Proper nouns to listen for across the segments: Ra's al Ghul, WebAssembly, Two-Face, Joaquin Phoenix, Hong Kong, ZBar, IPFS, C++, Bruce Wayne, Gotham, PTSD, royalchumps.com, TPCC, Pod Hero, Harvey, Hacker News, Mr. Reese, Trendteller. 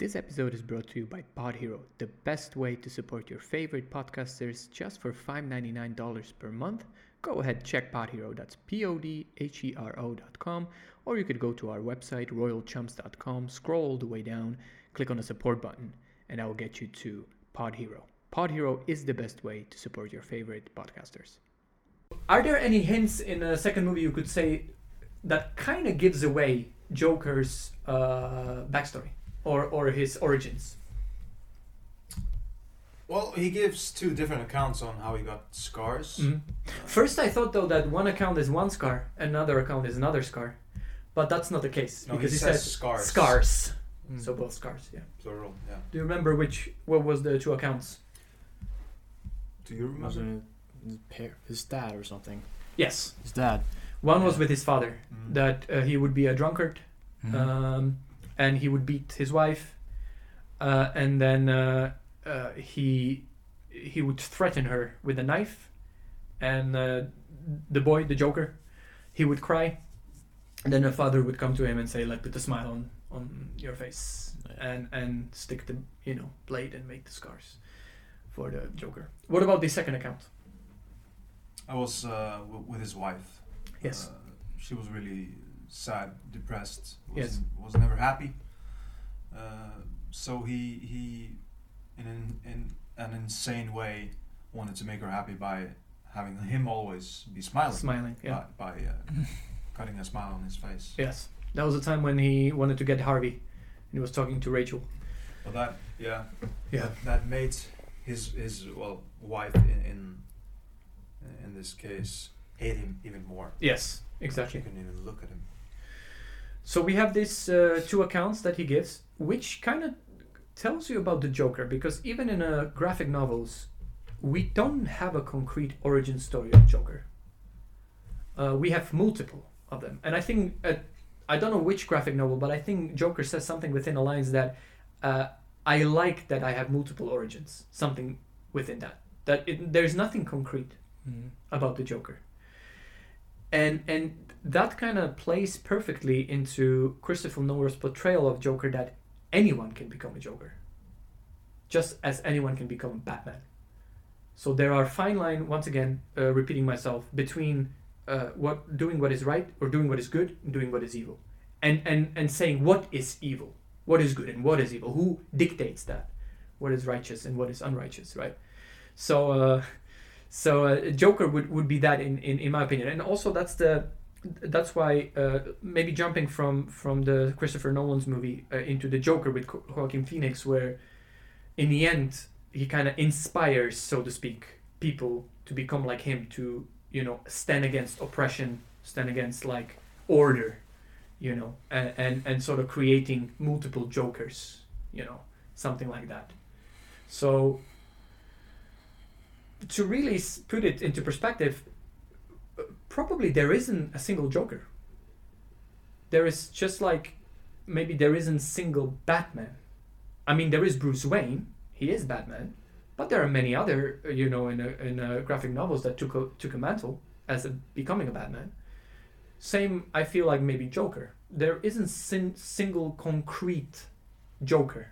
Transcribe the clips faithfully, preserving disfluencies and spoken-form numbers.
This episode is brought to you by Pod Hero, the best way to support your favorite podcasters just for five dollars and ninety-nine cents per month. Go ahead, check Pod Hero, that's P O D H E R O dot com, or you could go to our website, royal chumps dot com, scroll all the way down, click on the support button, and I will get you to Pod Hero. Pod Hero is the best way to support your favorite podcasters. Are there any hints in the second movie you could say that kind of gives away Joker's uh, backstory or, or his origins? Well, he gives two different accounts on how he got scars. Mm-hmm. First, I thought though that one account is one scar, another account is another scar, but that's not the case no, because he, he says, says scars. Scars, mm-hmm. So both scars, yeah. Plural, yeah. Do you remember which? What was the two accounts? Do you remember? His dad or something. Yes. His dad. One yeah. was with his father, mm-hmm. that uh, he would be a drunkard, mm-hmm. um, and he would beat his wife, uh, and then uh, uh, he he would threaten her with a knife, and uh, the boy, the Joker, he would cry, and then the father would come to him and say, like, put a smile on, on your face, yeah. and, and stick the, you know, blade and make the scars for the Joker. What about the second account? I was uh, w- with his wife. Yes, uh, she was really sad, depressed. Was, yes, was never happy. Uh, so he he, in an, in an insane way, wanted to make her happy by having him always be smiling. Smiling, yeah. By, by uh, cutting a smile on his face. Yes, that was the time when he wanted to get Harvey, and he was talking to Rachel. Well, that yeah, yeah, that, that made his his well wife in in, in this case. Hate him even more. Yes, exactly. You couldn't even look at him. So we have these uh, two accounts that he gives, which kind of tells you about the Joker, because even in uh, graphic novels, we don't have a concrete origin story of Joker. Uh, we have multiple of them, and I think uh, I don't know which graphic novel, but I think Joker says something within the lines that uh, I like that I have multiple origins. Something within that that it, there's nothing concrete mm-hmm. about the Joker. And and that kind of plays perfectly into Christopher Nolan's portrayal of Joker, that anyone can become a Joker, just as anyone can become a Batman. So there are fine line, once again, uh, repeating myself, between uh, what doing what is right or doing what is good and doing what is evil, and and and saying what is evil, what is good, and what is evil. Who dictates that? What is righteous and what is unrighteous, right? So. Uh, So uh, Joker would, would be that in, in, in my opinion, and also that's the that's why uh, maybe jumping from, from the Christopher Nolan's movie uh, into the Joker with Co- Joaquin Phoenix, where in the end he kind of inspires, so to speak, people to become like him, to, you know, stand against oppression, stand against like order, you know, and and, and sort of creating multiple Jokers, you know, something like that. So. To really put it into perspective, probably there isn't a single Joker. There is just like, maybe there isn't a single Batman. I mean, there is Bruce Wayne, he is Batman, but there are many other, you know, in a, in a graphic novels that took a, took a mantle as a, becoming a Batman. Same, I feel like maybe Joker. There isn't sin, single concrete Joker.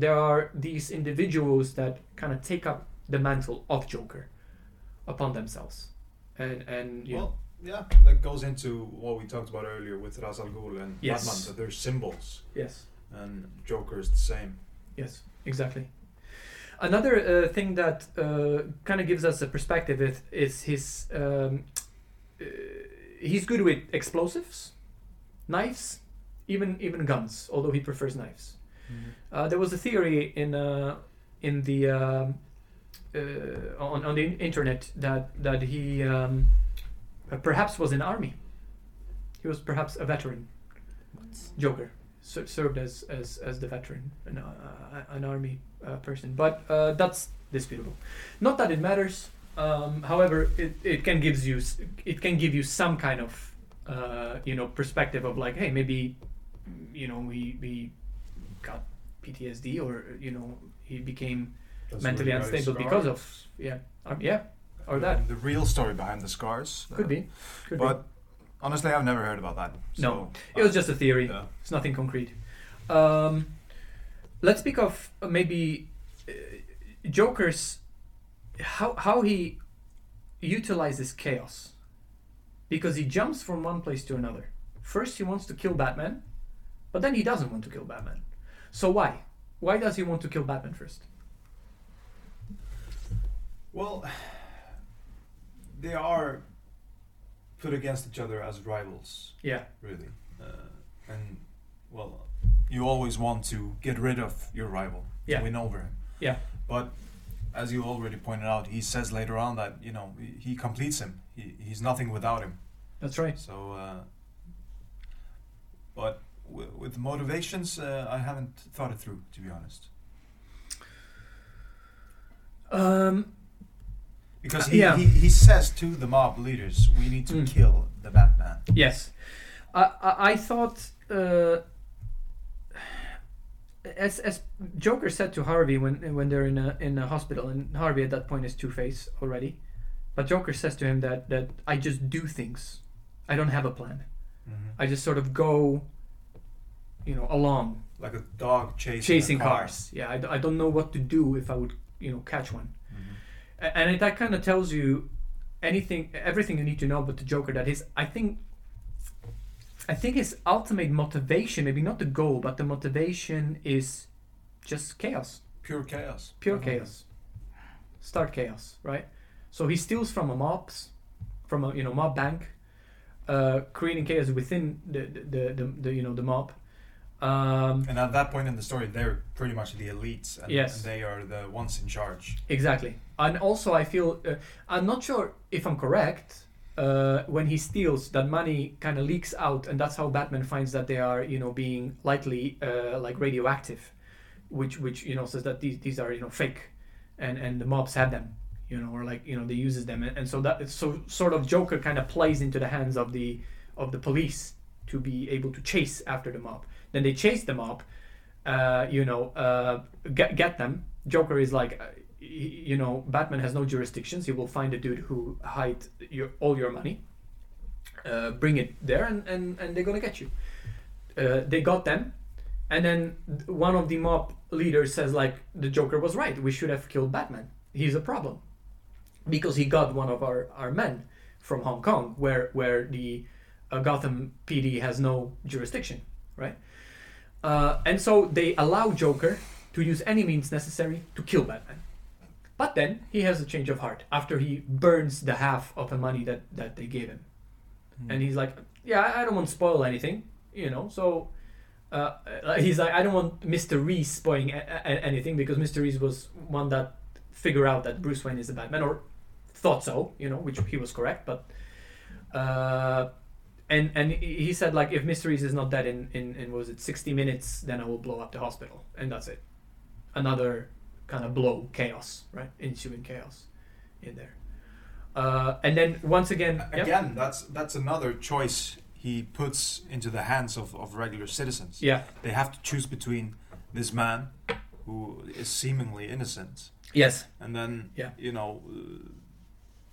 There are these individuals that kind of take up the mantle of Joker upon themselves, and and you well, know. Yeah, that goes into what we talked about earlier with Ra's al Ghul and yes. Batman, that they're symbols. Yes, and Joker is the same. Yes, exactly. Another uh, thing that uh, kind of gives us a perspective is, is his um, uh, he's good with explosives, knives, even even guns. Although he prefers knives. Mm-hmm. Uh, there was a theory in uh, in the. Um, Uh, on, on the internet that that he um, perhaps was in army. He was perhaps a veteran. What? Joker ser- served as, as as the veteran, an, uh, an army uh, person. But uh, that's disputable. Not that it matters. Um, however, it, it can gives you it can give you some kind of uh, you know perspective of like, hey, maybe you know we we got P T S D, or you know he became. That's mentally really unstable because of yeah um, yeah or that and the real story behind the scars uh, could be could but be. Honestly I've never heard about that, so, no it uh, was just a theory. Yeah. It's nothing concrete. Um, let's speak of maybe uh, Joker's how how he utilizes chaos, because he jumps from one place to another. First, he wants to kill Batman, but then he doesn't want to kill Batman. So why? Why does he want to kill Batman first? Well, they are put against each other as rivals. Yeah. Really. Uh, and, well, you always want to get rid of your rival. Yeah. To win over him. Yeah. But as you already pointed out, he says later on that, you know, he completes him. He, he's nothing without him. That's right. So, uh, but w- with motivations, uh, I haven't thought it through, to be honest. Um, because he, yeah. he, he says to the mob leaders, we need to mm. kill the Batman. Yes. I, I, I thought, uh, as as Joker said to Harvey when when they're in a in a hospital, and Harvey at that point is Two-Face already, but Joker says to him that, that I just do things. I don't have a plan. Mm-hmm. I just sort of go, you know, along. Like a dog chasing Chasing car. cars. Yeah, I, I don't know what to do if I would, you know, catch one. Mm-hmm. And it, that kind of tells you anything, everything you need to know about the Joker. That his, I think, I think his ultimate motivation, maybe not the goal, but the motivation is just chaos. Pure chaos. Pure mm-hmm. chaos. Start chaos, right? So he steals from a mobs, from a you know mob bank, uh, creating chaos within the the, the, the, the you know the mob. Um, and at that point in the story, they're pretty much the elites, and, yes. and they are the ones in charge. Exactly. And also, I feel uh, I'm not sure if I'm correct. Uh, when he steals, that money kind of leaks out, and that's how Batman finds that they are, you know, being lightly uh, like radioactive, which which you know says that these these are you know fake, and and the mobs have them, you know, or like you know they uses them, and, and so that so sort of Joker kind of plays into the hands of the of the police to be able to chase after the mob. Then they chase them up, uh, you know, uh, get, get them. Joker is like, uh, you know, Batman has no jurisdictions. He will find a dude who hide your, all your money, uh, bring it there, and, and, and they're going to get you. Uh, they got them. And then one of the mob leaders says, like, the Joker was right. We should have killed Batman. He's a problem. Because he got one of our, our men from Hong Kong, where, where the uh, Gotham P D has no jurisdiction, right? Uh, and so they allow Joker to use any means necessary to kill Batman. But then he has a change of heart after he burns the half of the money that, that they gave him. Mm. And he's like, yeah, I don't want to spoil anything, you know. So uh, he's like, I don't want Mister Reese spoiling a- a- anything, because Mister Reese was one that figured out that Bruce Wayne is the Batman, or thought so, you know, which he was correct. But... Uh, And and he said, like, if Mister Reese is not dead in, in, in, what was it, sixty minutes, then I will blow up the hospital. And that's it. Another kind of blow, chaos, right? Ensuing chaos in there. Uh, and then once again... Again, yep. that's that's another choice he puts into the hands of, of regular citizens. Yeah. They have to choose between this man, who is seemingly innocent. Yes. And then, yeah. you know,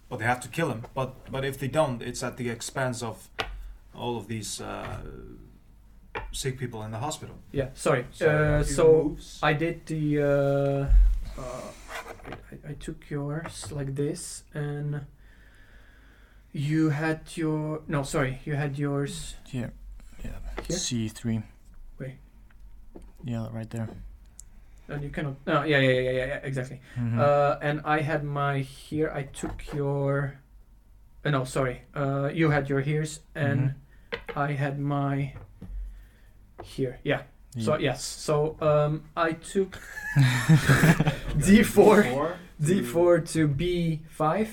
but they have to kill him. But, but if they don't, it's at the expense of... all of these uh, sick people in the hospital. Yeah, sorry. So, uh, so I did the... Uh, uh, I, I took yours like this, and you had your... No, sorry, you had yours... Yeah, yeah. Here? C three. Wait. Yeah, right there. And you cannot... No, yeah, yeah, yeah, yeah, yeah exactly. Mm-hmm. Uh, and I had my here. I took your... Uh, no, sorry. Uh, you had your here's, and mm-hmm. I had my here. Yeah. yeah. So yes. So um, I took D four, D four to B five,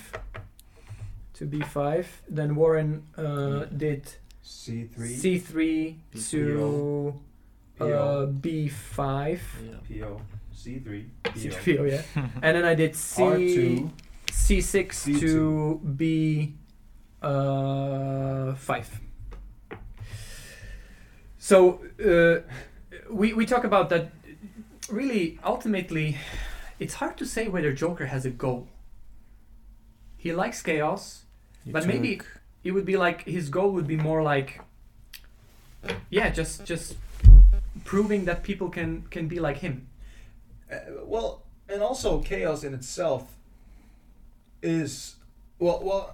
to B five. Then Warren uh, did C three, C three to uh, B five, P O, C three, P O, yeah. And then I did C. R two. C six to B uh, five. So uh, we we talk about that. Really, ultimately, it's hard to say whether Joker has a goal. He likes chaos, you but took... maybe it would be like his goal would be more like, yeah, just just proving that people can can be like him. Uh, well, and also chaos in itself is well, well,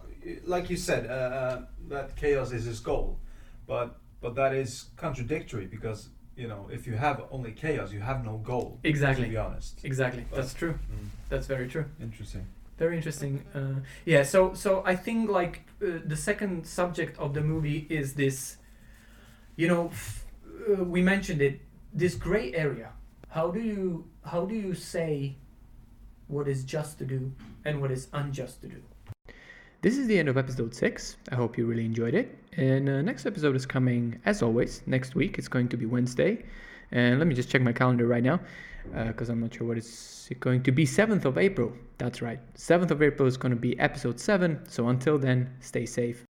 like you said, uh, that chaos is his goal, but but that is contradictory because you know if you have only chaos, you have no goal. Exactly. To be honest. Exactly. But, that's true. Mm. That's very true. Interesting. Very interesting. Uh, yeah. So so I think like uh, the second subject of the movie is this. You know, f- uh, we mentioned it. This gray area. How do you how do you say what is just to do and what is unjust to do? This is the end of episode six. I hope you really enjoyed it. And uh, next episode is coming, as always, next week. It's going to be Wednesday. And let me just check my calendar right now, because uh, I'm not sure what it's going to be. seventh of April. That's right. seventh of April is going to be episode seven. So until then, stay safe,